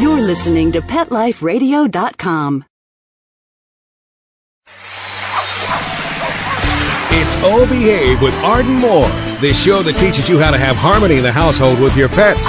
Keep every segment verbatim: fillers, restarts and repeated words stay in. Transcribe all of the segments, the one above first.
You're listening to Pet Life Radio dot com. It's O Behave with Arden Moore, the show that teaches you how to have harmony in the household with your pets.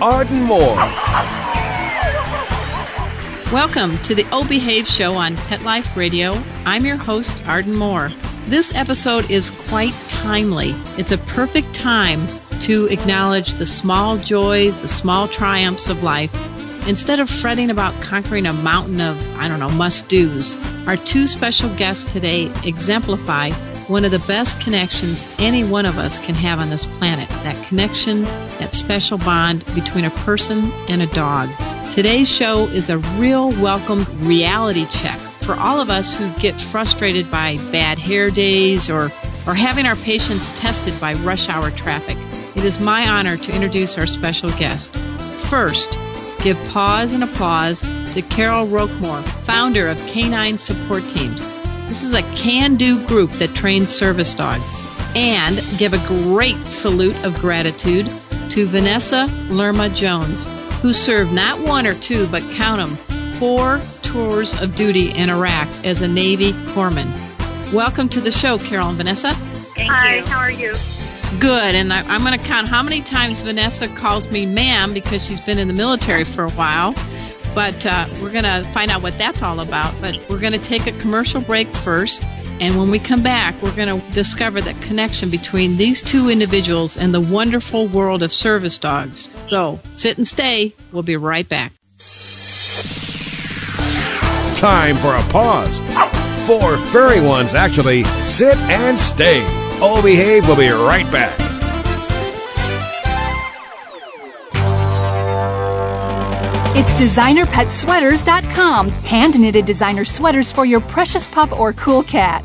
Arden Moore. Welcome to the O Behave show on Pet Life Radio. I'm your host, Arden Moore. This episode is quite timely. It's a perfect time to acknowledge the small joys, the small triumphs of life. Instead of fretting about conquering a mountain of, I don't know, must-dos, our two special guests today exemplify one of the best connections any one of us can have on this planet, that connection, that special bond between a person and a dog. Today's show is a real welcome reality check for all of us who get frustrated by bad hair days or, or having our patience tested by rush hour traffic. It is my honor to introduce our special guest. First, give pause and applause to Carol Roquemore, founder of Canine Support Teams. This is a can-do group that trains service dogs. And give a great salute of gratitude to Vanessa Lerma Jones, who served not one or two, but count them, four tours of duty in Iraq as a Navy corpsman. Welcome to the show, Carol and Vanessa. Thank Hi, you. How are you? Good, and I, I'm going to count how many times Vanessa calls me ma'am because she's been in the military for a while, but uh, we're going to find out what that's all about. But we're going to take a commercial break first, and when we come back, we're going to discover the connection between these two individuals and the wonderful world of service dogs. So sit and stay. We'll be right back. Time for a pause. Four furry ones, actually. Sit and stay. O Behave will be right back. It's designer pet sweaters dot com. Hand-knitted designer sweaters for your precious pup or cool cat.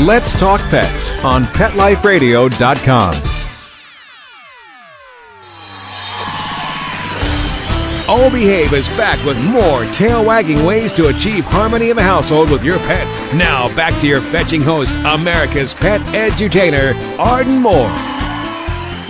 Let's Talk Pets on pet life radio dot com. O Behave is back with more tail-wagging ways to achieve harmony in the household with your pets. Now, back to your fetching host, America's pet edutainer, Arden Moore.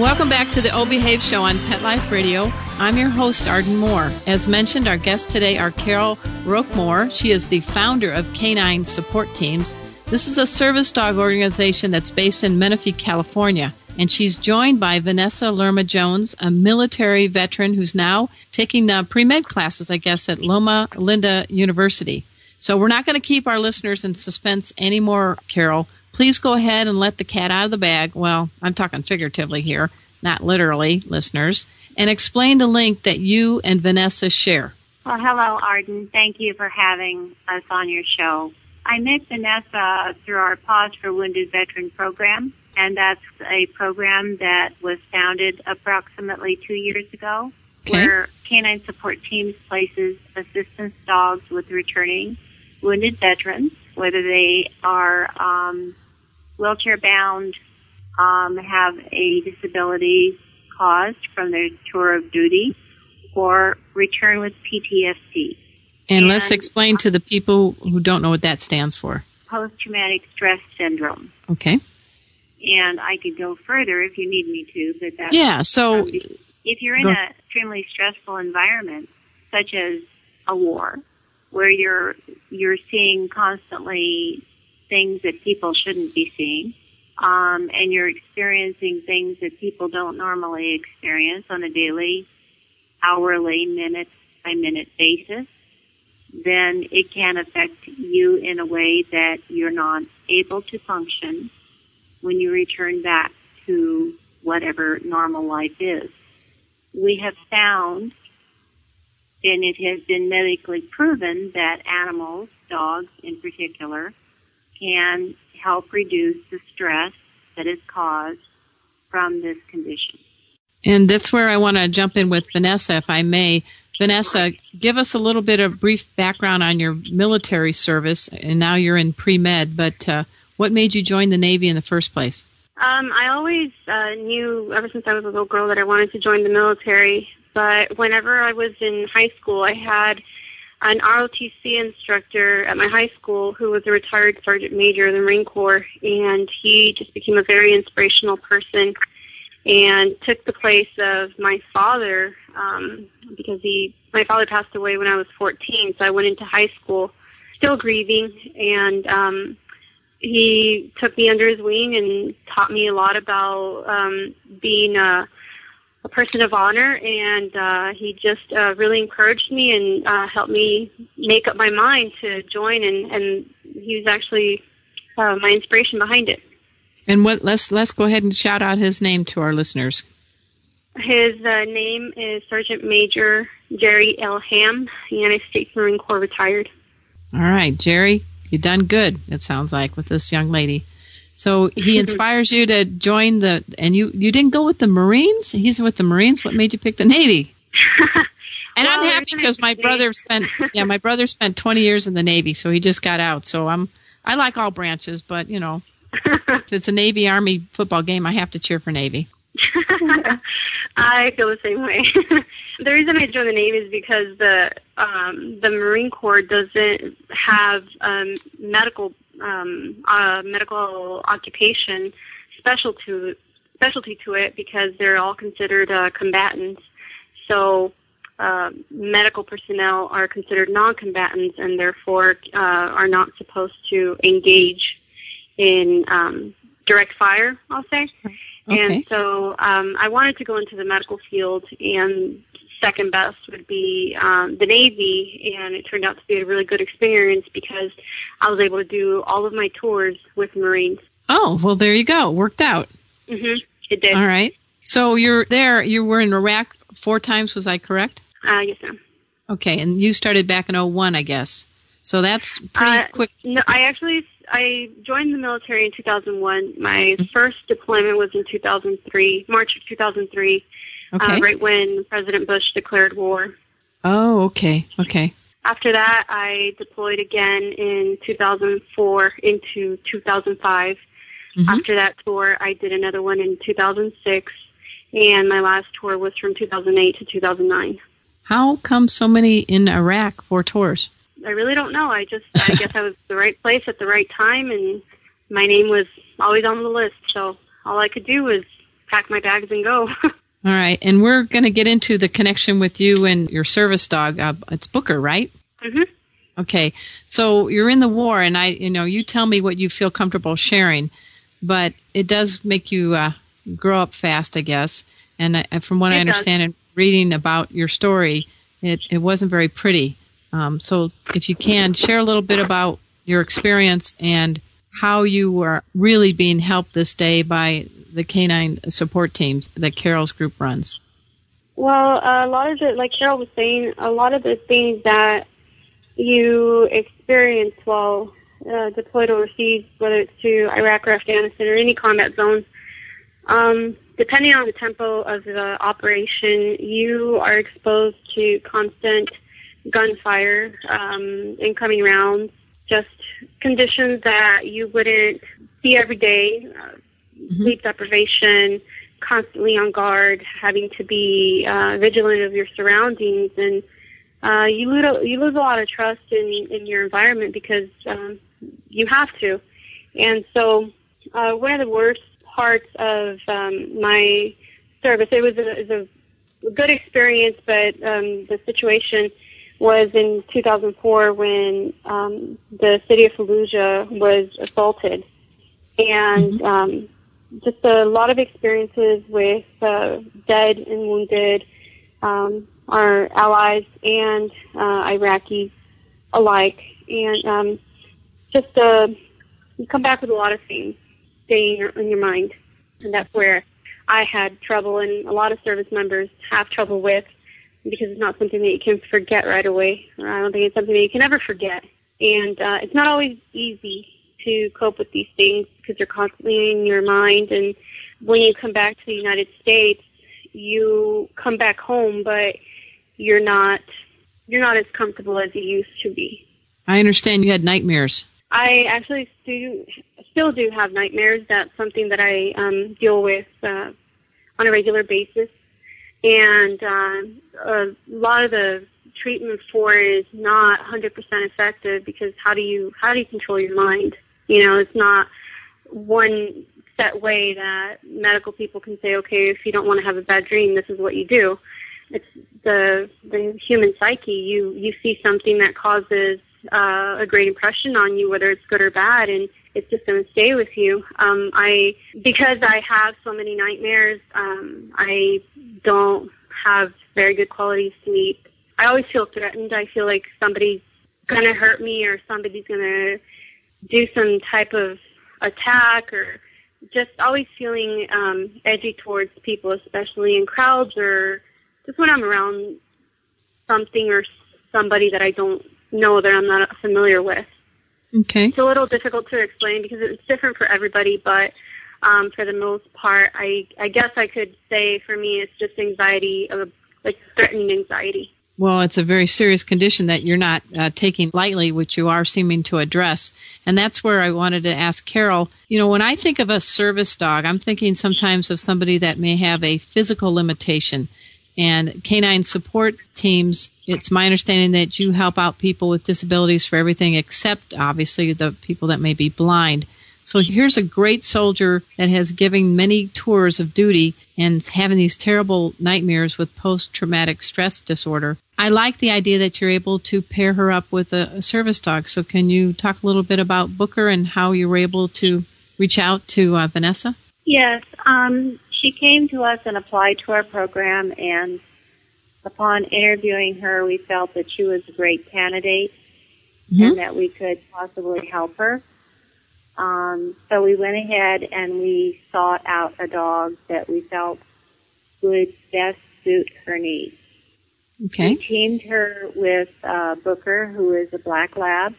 Welcome back to the O Behave show on Pet Life Radio. I'm your host, Arden Moore. As mentioned, our guests today are Carol Roquemore. She is the founder of Canine Support Teams. This is a service dog organization that's based in Menifee, California. And she's joined by Vanessa Lerma Jones, a military veteran who's now taking uh, pre-med classes, I guess, at Loma Linda University. So we're not going to keep our listeners in suspense anymore, Carol. Please go ahead and let the cat out of the bag. Well, I'm talking figuratively here, not literally, listeners. And explain the link that you and Vanessa share. Well, hello, Arden. Thank you for having us on your show. I met Vanessa through our Pause for Wounded Veteran program. And that's a program that was founded approximately two years ago, okay, where Canine Support Teams places assistance dogs with returning wounded veterans, whether they are um, wheelchair-bound, um, have a disability caused from their tour of duty, or return with P T S D. And, and let's explain to the people who don't know what that stands for. Post-traumatic stress syndrome. Okay. And I could go further if you need me to, but that's... Yeah, so... If you're in an extremely stressful environment, such as a war, where you're you're seeing constantly things that people shouldn't be seeing, um, and you're experiencing things that people don't normally experience on a daily, hourly, minute-by-minute basis, then it can affect you in a way that you're not able to function when you return back to whatever normal life is. We have found, and it has been medically proven, that animals, dogs in particular, can help reduce the stress that is caused from this condition. And that's where I want to jump in with Vanessa, if I may. Vanessa, give us a little bit of brief background on your military service, and now you're in pre-med, but uh, what made you join the Navy in the first place? Um, I always uh, knew ever since I was a little girl that I wanted to join the military, but whenever I was in high school, I had an R O T C instructor at my high school who was a retired sergeant major in the Marine Corps, and he just became a very inspirational person and took the place of my father um, because he, my father passed away when I was fourteen, so I went into high school still grieving, and um, he took me under his wing and taught me a lot about um, being a, a person of honor, and uh, he just uh, really encouraged me and uh, helped me make up my mind to join, and, and he was actually uh, my inspiration behind it. And what, let's let's go ahead and shout out his name to our listeners. His uh, name is Sergeant Major Jerry L. Ham, United States Marine Corps, retired. All right, Jerry, you've done good, it sounds like, with this young lady. So he inspires you to join the, and you, you didn't go with the Marines? He's with the Marines. What made you pick the Navy? And well, I'm happy because my brother spent, yeah, my brother spent twenty years in the Navy, so he just got out. So I'm, I like all branches, but, you know. It's a Navy Army football game. I have to cheer for Navy. I feel the same way. The reason I joined the Navy is because the um, the Marine Corps doesn't have um, medical um, uh, medical occupation special to, specialty to it because they're all considered uh, combatants. So uh, medical personnel are considered non-combatants and therefore uh, are not supposed to engage in um, direct fire, I'll say. Okay. And so um, I wanted to go into the medical field, and second best would be um, the Navy, and it turned out to be a really good experience because I was able to do all of my tours with Marines. Oh, well, there you go. Worked out. Mm-hmm. It did. All right. So you're there. You were in Iraq four times, was I correct? Uh, yes, ma'am. Okay, and you started back in oh one, I guess. So that's pretty uh, quick. No, I actually... I joined the military in two thousand one. My first deployment was in two thousand three, March of two thousand three, okay. uh, right when President Bush declared war. Oh, okay, okay. After that, I deployed again in two thousand four into two thousand five. Mm-hmm. After that tour, I did another one in two thousand six, and my last tour was from two thousand eight to two thousand nine. How come so many in Iraq for tours? I really don't know. I just, I guess I was at the right place at the right time, and my name was always on the list. So all I could do was pack my bags and go. All right. And we're going to get into the connection with you and your service dog. Uh, it's Booker, right? Mm-hmm. Okay. So you're in the war, and I, you know, you tell me what you feel comfortable sharing, but it does make you uh, grow up fast, I guess. And I, from what it I understand does. And reading about your story, it, it wasn't very pretty. Um, so if you can, share a little bit about your experience and how you are really being helped this day by the Canine Support Teams that Carol's group runs. Well, a lot of the, like Carol was saying, a lot of the things that you experience while uh, deployed overseas, whether it's to Iraq or Afghanistan or any combat zone, um, depending on the tempo of the operation, you are exposed to constant gunfire, um, incoming rounds, just conditions that you wouldn't see every day, uh, mm-hmm. sleep deprivation, constantly on guard, having to be uh, vigilant of your surroundings. And uh, you, lose a, you lose a lot of trust in, in your environment because um, you have to. And so uh, one of the worst parts of um, my service, it was a, it was a good experience, but um, the situation was in two thousand four when um, the city of Fallujah was assaulted. And um, just a lot of experiences with uh, dead and wounded, um, our allies and uh, Iraqis alike. And um, just uh, you come back with a lot of things staying in your, in your mind. And that's where I had trouble, and a lot of service members have trouble with, because it's not something that you can forget right away. I don't think it's something that you can ever forget. And uh, it's not always easy to cope with these things, because they're constantly in your mind. And when you come back to the United States, you come back home, but you're not you're not as comfortable as you used to be. I understand you had nightmares. I actually do, still do have nightmares. That's something that I um, deal with uh, on a regular basis. And uh, a lot of the treatment for it is not one hundred percent effective, because how do you how do you control your mind? You know, it's not one set way that medical people can say, okay, if you don't want to have a bad dream, this is what you do. It's the the human psyche. You you see something that causes uh, a great impression on you, whether it's good or bad, and it's just going to stay with you. Um, I because I have so many nightmares, um, I don't have very good quality sleep. I always feel threatened. I feel like somebody's going to hurt me, or somebody's going to do some type of attack, or just always feeling um, edgy towards people, especially in crowds, or just when I'm around something or somebody that I don't know, that I'm not familiar with. Okay. It's a little difficult to explain, because it's different for everybody, but um, for the most part, I, I guess I could say for me it's just anxiety, of like threatening anxiety. Well, it's a very serious condition that you're not uh, taking lightly, which you are seeming to address. And that's where I wanted to ask Carol, you know, when I think of a service dog, I'm thinking sometimes of somebody that may have a physical limitation. And Canine Support Teams, it's my understanding that you help out people with disabilities for everything except, obviously, the people that may be blind. So here's a great soldier that has given many tours of duty and having these terrible nightmares with post-traumatic stress disorder. I like the idea that you're able to pair her up with a, a service dog. So can you talk a little bit about Booker and how you were able to reach out to uh, Vanessa? Yes. Um, she came to us and applied to our program, and upon interviewing her, we felt that she was a great candidate, mm-hmm. and that we could possibly help her. Um, so we went ahead and we sought out a dog that we felt would best suit her needs. Okay. We teamed her with uh, Booker, who is a black lab,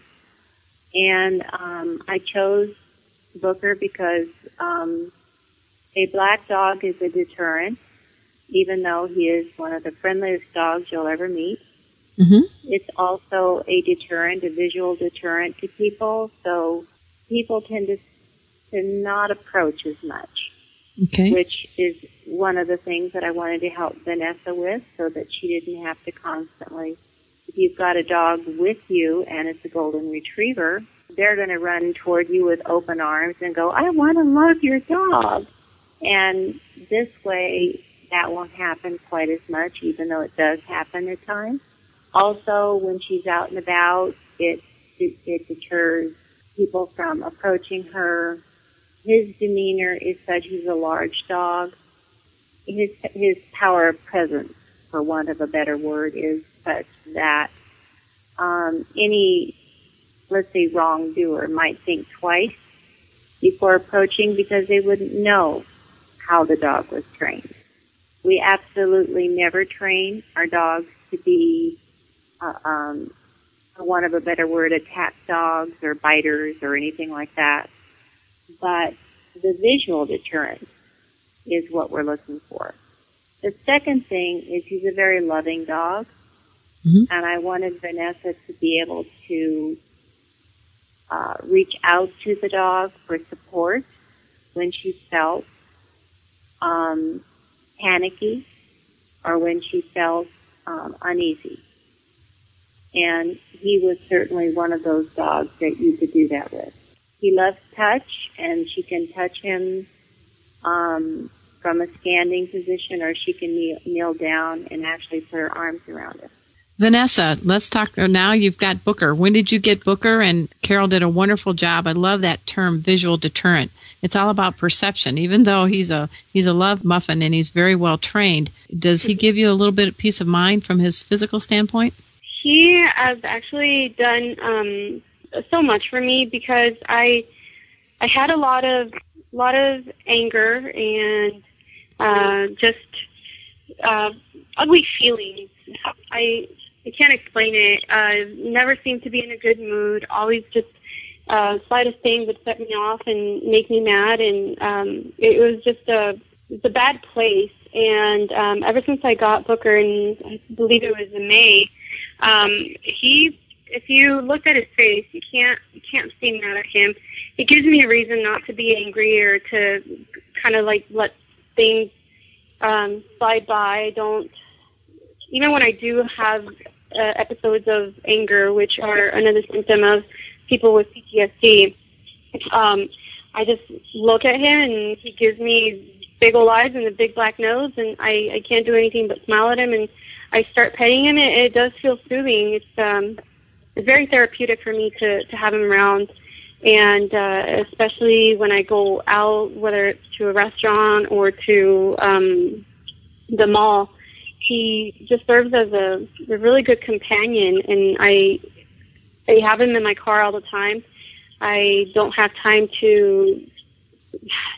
and um, I chose Booker because um, a black dog is a deterrent, even though he is one of the friendliest dogs you'll ever meet. Mm-hmm. It's also a deterrent, a visual deterrent to people, so people tend to, to not approach as much, okay. which is one of the things that I wanted to help Vanessa with, so that she didn't have to constantly. If you've got a dog with you and it's a golden retriever, they're going to run toward you with open arms and go, I want to love your dog. And this way, that won't happen quite as much, even though it does happen at times. Also, when she's out and about, it, it, it deters people from approaching her. His demeanor is such, he's a large dog. His his power of presence, for want of a better word, is such that um, any, let's say, wrongdoer might think twice before approaching, because they wouldn't know how the dog was trained. We absolutely never train our dogs to be uh, um for want of a better word, attack dogs or biters or anything like that. But the visual deterrent is what we're looking for. The second thing is he's a very loving dog, mm-hmm. and I wanted Vanessa to be able to uh, reach out to the dog for support when she felt um, panicky or when she felt um, uneasy. And he was certainly one of those dogs that you could do that with. He loves touch, and she can touch him um, from a standing position, or she can kneel, kneel down and actually put her arms around him. Vanessa, let's talk. Now you've got Booker. When did you get Booker? And Carol did a wonderful job. I love that term, visual deterrent. It's all about perception. Even though he's a he's a love muffin and he's very well trained, does he give you a little bit of peace of mind from his physical standpoint? He has actually done um, so much for me because I I had a lot of lot of anger and uh, just uh, ugly feelings. I. I can't explain it. I uh, never seemed to be in a good mood. Always just uh, slightest thing would set me off and make me mad. And um, it was just a, it's a bad place. And um, ever since I got Booker, and I believe it was in May, um, he, if you look at his face, you can't, you can't stay mad at him. It gives me a reason not to be angry or to kind of like let things um, slide by. I don't. Even when I do have uh, episodes of anger, which are another symptom of people with P T S D, um, I just look at him and he gives me big old eyes and a big black nose, and I, I can't do anything but smile at him. And I start petting him, and it does feel soothing. It's um, it's very therapeutic for me to, to have him around, and uh, especially when I go out, whether it's to a restaurant or to um, the mall. He just serves as a, a really good companion, and I I have him in my car all the time. I don't have time to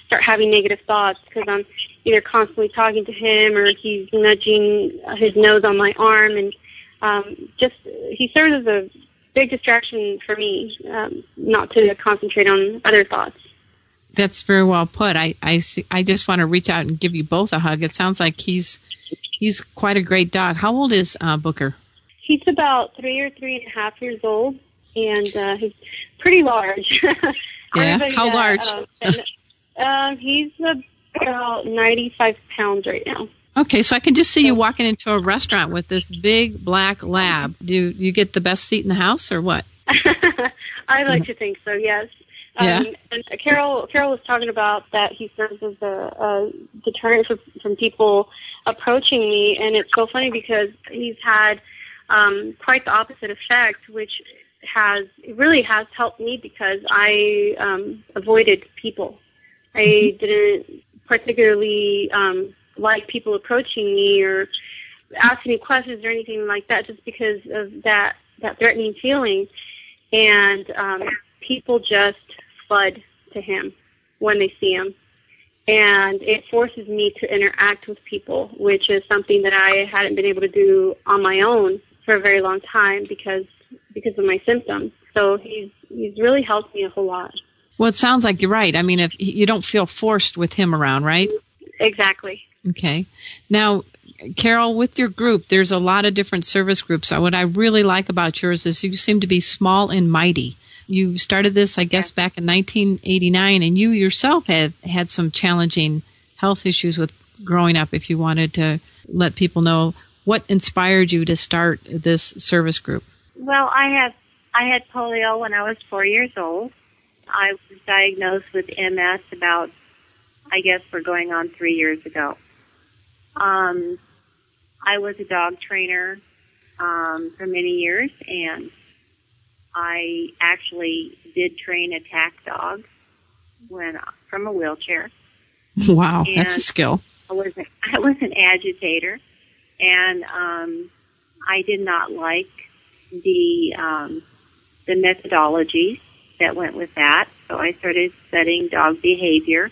start having negative thoughts because I'm either constantly talking to him or he's nudging his nose on my arm, and um, just he serves as a big distraction for me, um, not to concentrate on other thoughts. That's very well put. I I, see, I just want to reach out and give you both a hug. It sounds like he's. He's quite a great dog. How old is uh, Booker? He's about three or three and a half years old, and uh, he's pretty large. Yeah, how uh, large? Uh, and, uh, he's about ninety-five pounds right now. Okay, so I can just see you walking into a restaurant with this big black lab. Do you, you get the best seat in the house or what? I like to think so, yes. Yeah. Um, and Carol, Carol was talking about that he serves as a, a deterrent for, from people approaching me, and it's so funny because he's had um, quite the opposite effect, which has really has helped me because I um, avoided people. I mm-hmm. didn't particularly um, like people approaching me or asking me questions or anything like that, just because of that that threatening feeling, and um, people just flood to him when they see him, and it forces me to interact with people, which is something that I hadn't been able to do on my own for a very long time because because of my symptoms. So he's he's really helped me a whole lot. Well, it sounds like you're right. I mean, if you don't feel forced with him around, right? Exactly. Okay. Now, Carol, with your group, there's a lot of different service groups. So what I really like about yours is you seem to be small and mighty. You started this, I guess, back in nineteen eighty-nine, and you yourself had, had some challenging health issues with growing up, if you wanted to let people know. What inspired you to start this service group? Well, I have I had polio when I was four years old. I was diagnosed with M S about, I guess we're going on three years ago. Um, I was a dog trainer um, for many years, and I actually did train attack dogs when from a wheelchair. Wow, and that's a skill. I was an, I was an agitator, and um, I did not like the um, the methodology that went with that. So I started studying dog behavior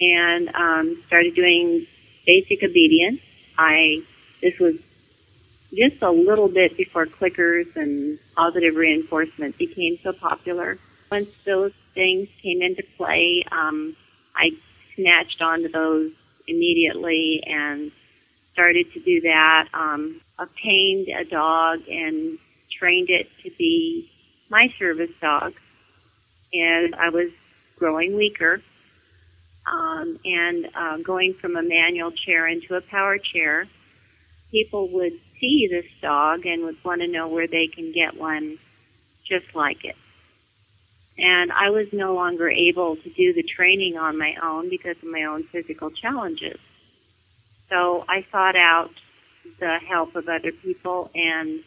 and um, started doing basic obedience. I this was. Just a little bit before clickers and positive reinforcement became so popular. Once those things came into play, um, I snatched onto those immediately and started to do that. Um, obtained a dog and trained it to be my service dog. And I was growing weaker um, and uh, going from a manual chair into a power chair. People would see this dog and would want to know where they can get one just like it. And I was no longer able to do the training on my own because of my own physical challenges. So I sought out the help of other people, and,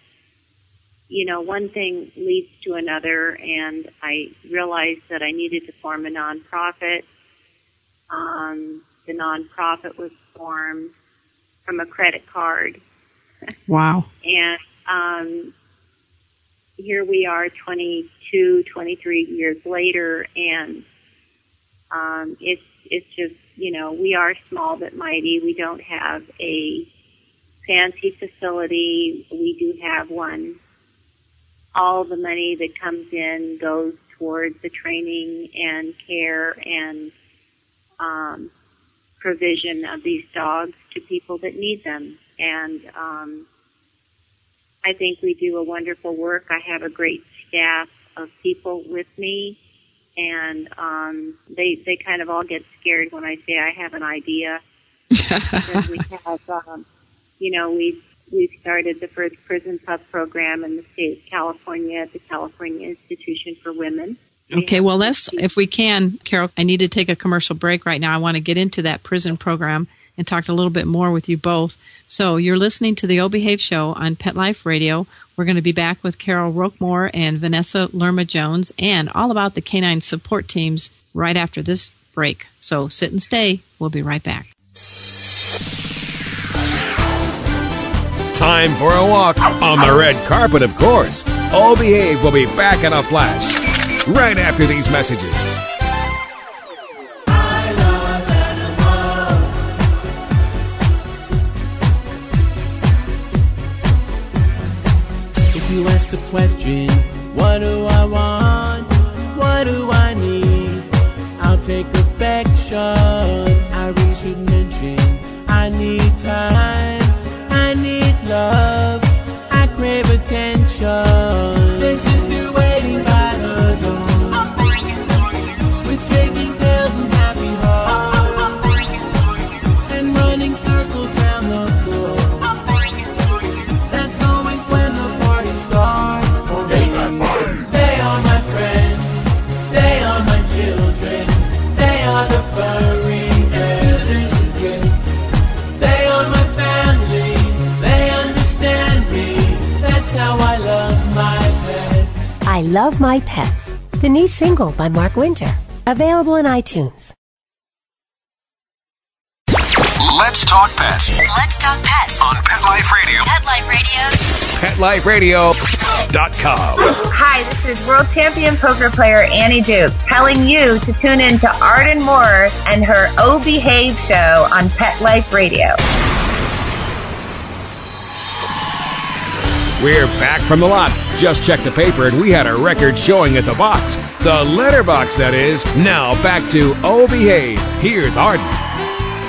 you know, one thing leads to another, and I realized that I needed to form a nonprofit. Um, the nonprofit was formed from a credit card. Wow. And um, here we are twenty-two, twenty-three years later, and um, it's it's just, you know, we are small but mighty. We don't have a fancy facility. We do have one. All the money that comes in goes towards the training and care and um, provision of these dogs to people that need them. And um, I think we do a wonderful work. I have a great staff of people with me, and um, they they kind of all get scared when I say I have an idea. Because we have, um, you know, we. We've started the first prison pup program in the state of California at the California Institution for Women. Okay, well, let's, if we can, Carol, I need to take a commercial break right now. I want to get into that prison program and talk a little bit more with you both. So you're listening to the O Behave Show on Pet Life Radio. We're going to be back with Carol Roquemore and Vanessa Lerma Jones and all about the canine support teams right after this break. So sit and stay. We'll be right back. Time for a walk on the red carpet, of course. All Behave will be back in a flash right after these messages. I love animals. If you ask the question, what do I want? What do I need? I'll take affection. I really should mention I need time. Love, I crave attention. They sit there waiting by the door, with shaking tails and happy hearts, and running circles round the floor. That's always when the party starts. Oh, they, they are my friends, they are my children, they are the furry bears and kids. They are my family. How I love my pets. I Love My Pets, the new single by Mark Winter, available in iTunes. Let's talk pets. Let's talk pets on Pet Life Radio. Pet Life Radio. pet life radio dot com. Hi, this is world champion poker player Annie Duke telling you to tune in to Arden Moore and her O Behave Show on Pet Life Radio. We're back from the lot. Just checked the paper and we had a record showing at the box. The letterbox, that is. Now back to O Behave. Here's Arden.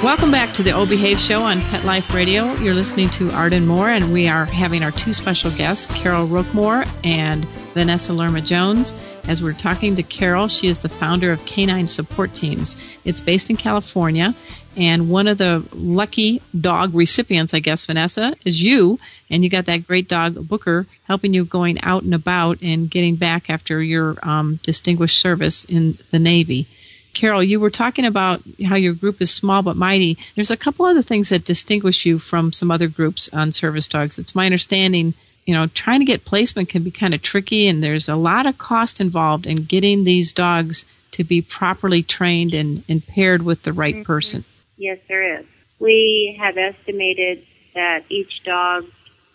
Welcome back to the O Behave Show on Pet Life Radio. You're listening to Arden Moore, and we are having our two special guests, Carol Roquemore and Vanessa Lerma Jones. As we're talking to Carol, she is the founder of Canine Support Teams. It's based in California. And one of the lucky dog recipients, I guess, Vanessa, is you. And you got that great dog, Booker, helping you going out and about and getting back after your um, distinguished service in the Navy. Carol, you were talking about how your group is small but mighty. There's a couple other things that distinguish you from some other groups on service dogs. It's my understanding, you know, trying to get placement can be kind of tricky, and there's a lot of cost involved in getting these dogs to be properly trained and, and paired with the right mm-hmm. person. Yes, there is. We have estimated that each dog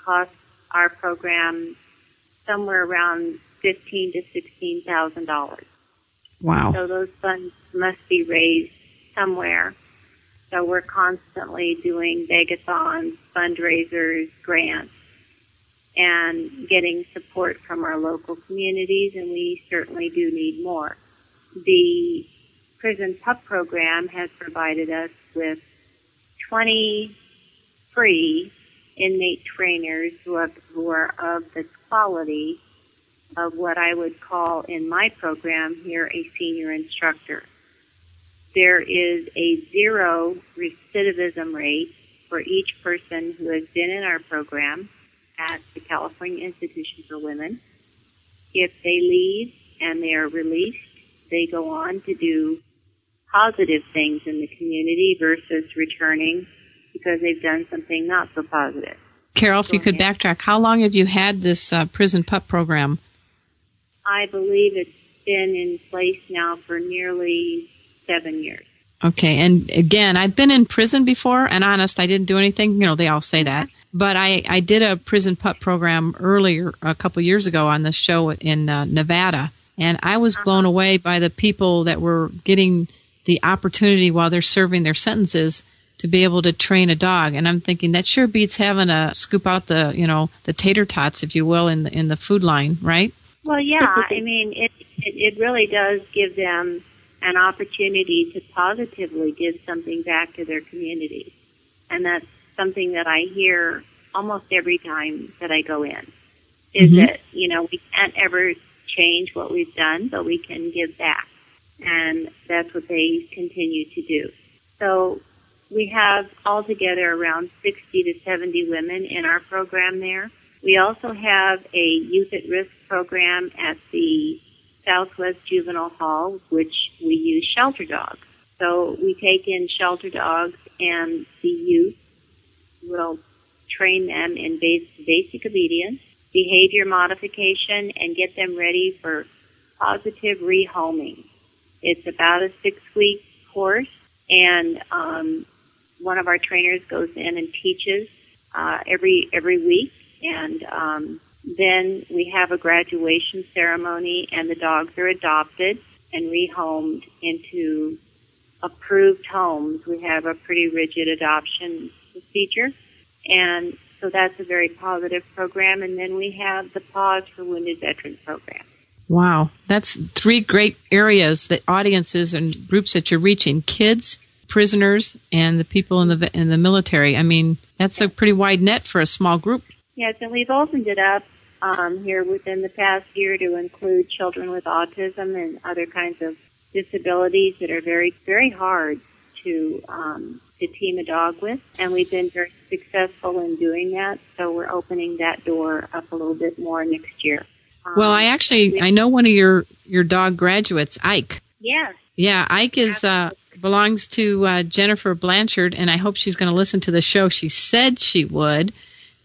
costs our program somewhere around fifteen to sixteen thousand dollars. Wow! So those funds must be raised somewhere. So we're constantly doing begathons, fundraisers, grants, and getting support from our local communities. And we certainly do need more. The prison pup program has provided us with twenty free inmate trainers who, have, who are of the quality of what I would call in my program here a senior instructor. There is a zero recidivism rate for each person who has been in our program at the California Institution for Women. If they leave and they are released, they go on to do positive things in the community versus returning to because they've done something not so positive. Carol, if you could backtrack, how long have you had this uh, prison pup program? I believe it's been in place now for nearly seven years. Okay, and again, I've been in prison before, and honest, I didn't do anything. You know, they all say that. But I, I did a prison pup program earlier, a couple years ago on this show in uh, Nevada, and I was blown away by the people that were getting the opportunity while they're serving their sentences to be able to train a dog. And I'm thinking that sure beats having to scoop out the, you know, the tater tots, if you will, in the, in the food line, right? Well, yeah. I mean, it, it it really does give them an opportunity to positively give something back to their community. And that's something that I hear almost every time that I go in, is mm-hmm. that, you know, we can't ever change what we've done, but we can give back. And that's what they continue to do. So we have altogether around sixty to seventy women in our program there. We also have a youth at risk program at the Southwest Juvenile Hall, which we use shelter dogs. So we take in shelter dogs, and the youth will train them in basic obedience, behavior modification, and get them ready for positive rehoming. It's about a six-week course, and um, one of our trainers goes in and teaches uh, every every week, and um, then we have a graduation ceremony, and the dogs are adopted and rehomed into approved homes. We have a pretty rigid adoption procedure, and so that's a very positive program. And then we have the Pause for Wounded Veterans program. Wow, that's three great areas, that audiences and groups that you're reaching: kids, prisoners, and the people in the in the military. I mean, that's a pretty wide net for a small group. Yes, and we've opened it up um, here within the past year to include children with autism and other kinds of disabilities that are very, very hard to um, to team a dog with. And we've been very successful in doing that, so we're opening that door up a little bit more next year. Well, I actually, I know one of your, your dog graduates, Ike. Yeah. Yeah, Ike is uh, belongs to uh, Jennifer Blanchard, and I hope she's going to listen to the show. She said she would,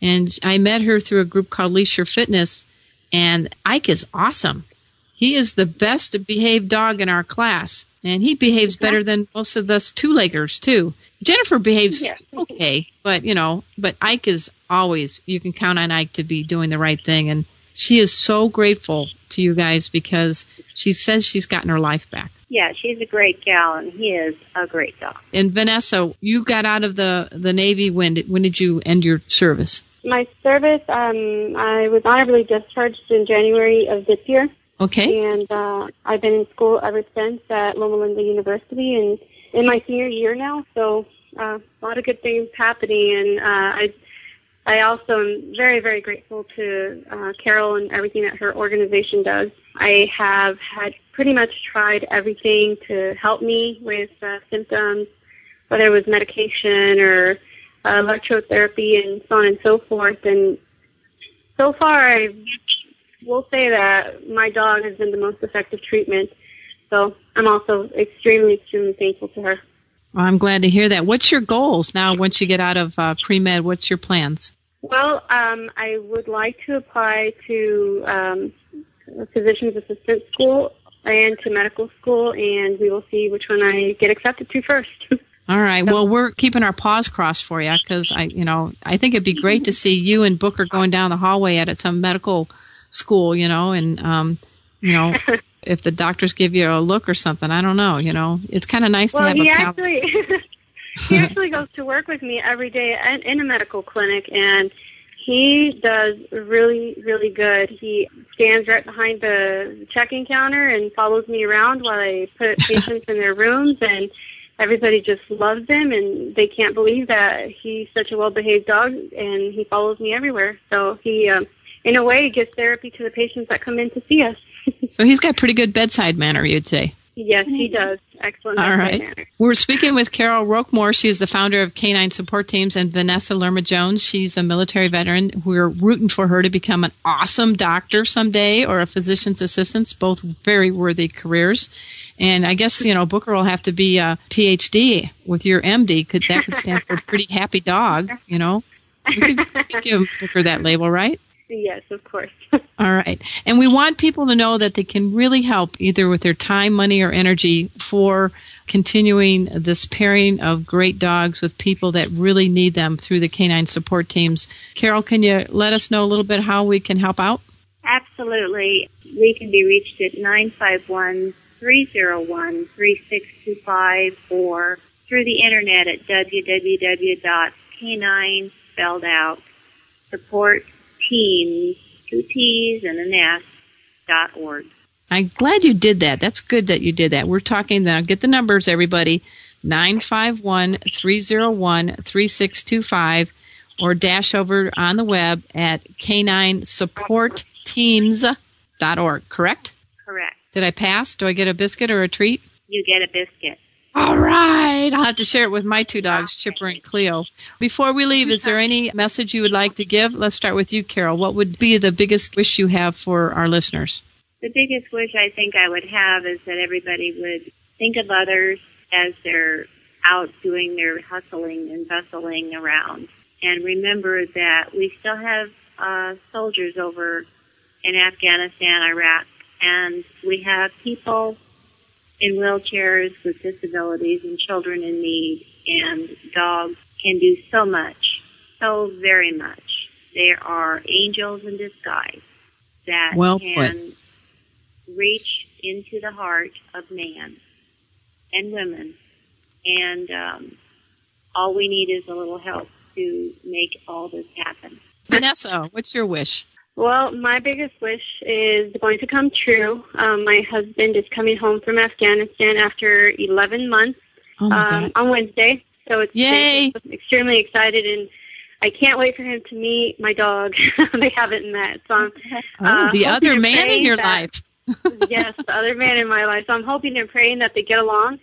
and I met her through a group called Leisure Fitness, and Ike is awesome. He is the best behaved dog in our class, and he behaves exactly. better than most of us two-leggers, too. Jennifer behaves yeah. okay, but, you know, but Ike is always, you can count on Ike to be doing the right thing, and she is so grateful to you guys because she says she's gotten her life back. Yeah, she's a great gal, and he is a great dog. And Vanessa, you got out of the, the Navy. When did, when did you end your service? My service, um, I was honorably discharged in January of this year. Okay. And uh, I've been in school ever since at Loma Linda University, and in my senior year now, so uh, a lot of good things happening, and uh, I I also am very, very grateful to uh, Carol and everything that her organization does. I have had pretty much tried everything to help me with uh, symptoms, whether it was medication or uh, electrotherapy and so on and so forth. And so far, I will say that my dog has been the most effective treatment. So I'm also extremely, extremely thankful to her. Well, I'm glad to hear that. What's your goals now once you get out of uh, pre-med? What's your plans? Well, um, I would like to apply to um, physician's assistant school and to medical school, and we will see which one I get accepted to first. All right. So. Well, we're keeping our paws crossed for you because I, you know, I think it'd be great to see you and Booker going down the hallway at some medical school, you know, and um, you know. If the doctors give you a look or something, I don't know, you know. It's kind of nice well, to have he a pal. Actually, he actually goes to work with me every day at, in a medical clinic, and he does really, really good. He stands right behind the check-in counter and follows me around while I put patients in their rooms, and everybody just loves him, and they can't believe that he's such a well-behaved dog, and he follows me everywhere. So he, um, in a way, gives therapy to the patients that come in to see us. So he's got pretty good bedside manner, you'd say. Yes, he does. Excellent. All right. Manner. We're speaking with Carol Roquemore. She is the founder of Canine Support Teams, and Vanessa Lerma Jones. She's a military veteran. We're rooting for her to become an awesome doctor someday or a physician's assistant, both very worthy careers. And I guess, you know, Booker will have to be a P H D with your M D. Could That could stand for pretty happy dog, you know. We could give Booker that label, right? Yes, of course. All right. And we want people to know that they can really help either with their time, money, or energy for continuing this pairing of great dogs with people that really need them through the Canine Support Teams. Carol, can you let us know a little bit how we can help out? Absolutely. We can be reached at nine five one, three oh one, three six two five or through the internet at w w w dot canine, spelled out, support teams, two T's and an S, dot org. I'm glad you did that. That's good that you did that. We're talking now. Get the numbers, everybody. nine five one, three oh one, three six two five or dash over on the web at canine support teams dot org, correct? Correct. Did I pass? Do I get a biscuit or a treat? You get a biscuit. All right. I'll have to share it with my two dogs, Chipper and Cleo. Before we leave, is there any message you would like to give? Let's start with you, Carol. What would be the biggest wish you have for our listeners? The biggest wish I think I would have is that everybody would think of others as they're out doing their hustling and bustling around. And remember that we still have uh, soldiers over in Afghanistan, Iraq, and we have people in wheelchairs with disabilities and children in need, and dogs can do so much, so very much. They are angels in disguise that well can reach into the heart of man and women, and um, all we need is a little help to make all this happen. Vanessa, what's your wish? Well, my biggest wish is going to come true. Um, my husband is coming home from Afghanistan after eleven months oh um, on Wednesday. So it's Yay. I'm extremely excited, and I can't wait for him to meet my dog. They haven't met. So I'm, oh, uh, the other man in your that, life. Yes, the other man in my life. So I'm hoping and praying that they get along.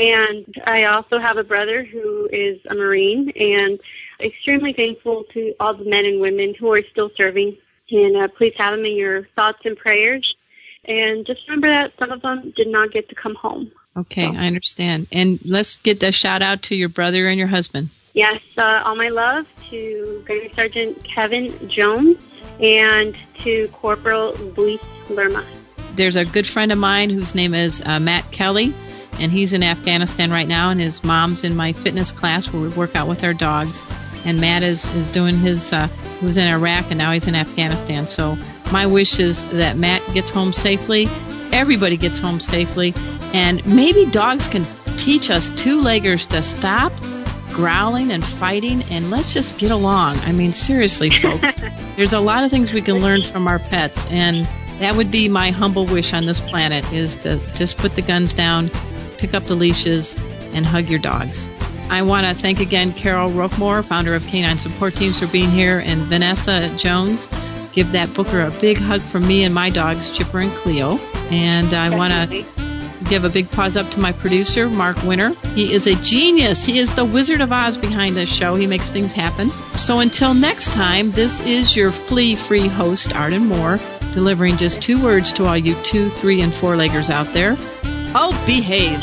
And I also have a brother who is a Marine, and extremely thankful to all the men and women who are still serving. And uh, please have them in your thoughts and prayers. And just remember that some of them did not get to come home. Okay, so. I understand. And let's get a shout-out to your brother and your husband. Yes, uh, all my love to Gunnery Sergeant Kevin Jones and to Corporal Luis Lerma. There's a good friend of mine whose name is uh, Matt Kelly, and he's in Afghanistan right now, and his mom's in my fitness class where we work out with our dogs. And Matt is, is doing his, uh, he was in Iraq and now he's in Afghanistan. So my wish is that Matt gets home safely, everybody gets home safely, and maybe dogs can teach us two-leggers to stop growling and fighting, and let's just get along. I mean, seriously, folks, there's a lot of things we can learn from our pets, and that would be my humble wish on this planet, is to just put the guns down, pick up the leashes, and hug your dogs. I want to thank again Carol Roquemore, founder of Canine Support Teams, for being here, and Vanessa Jones. Give that Booker a big hug from me and my dogs, Chipper and Cleo. And I want to give a big paws up to my producer, Mark Winter. He is a genius. He is the Wizard of Oz behind this show. He makes things happen. So until next time, this is your flea-free host, Arden Moore, delivering just two words to all you two, three, and four-leggers out there. Oh, behave.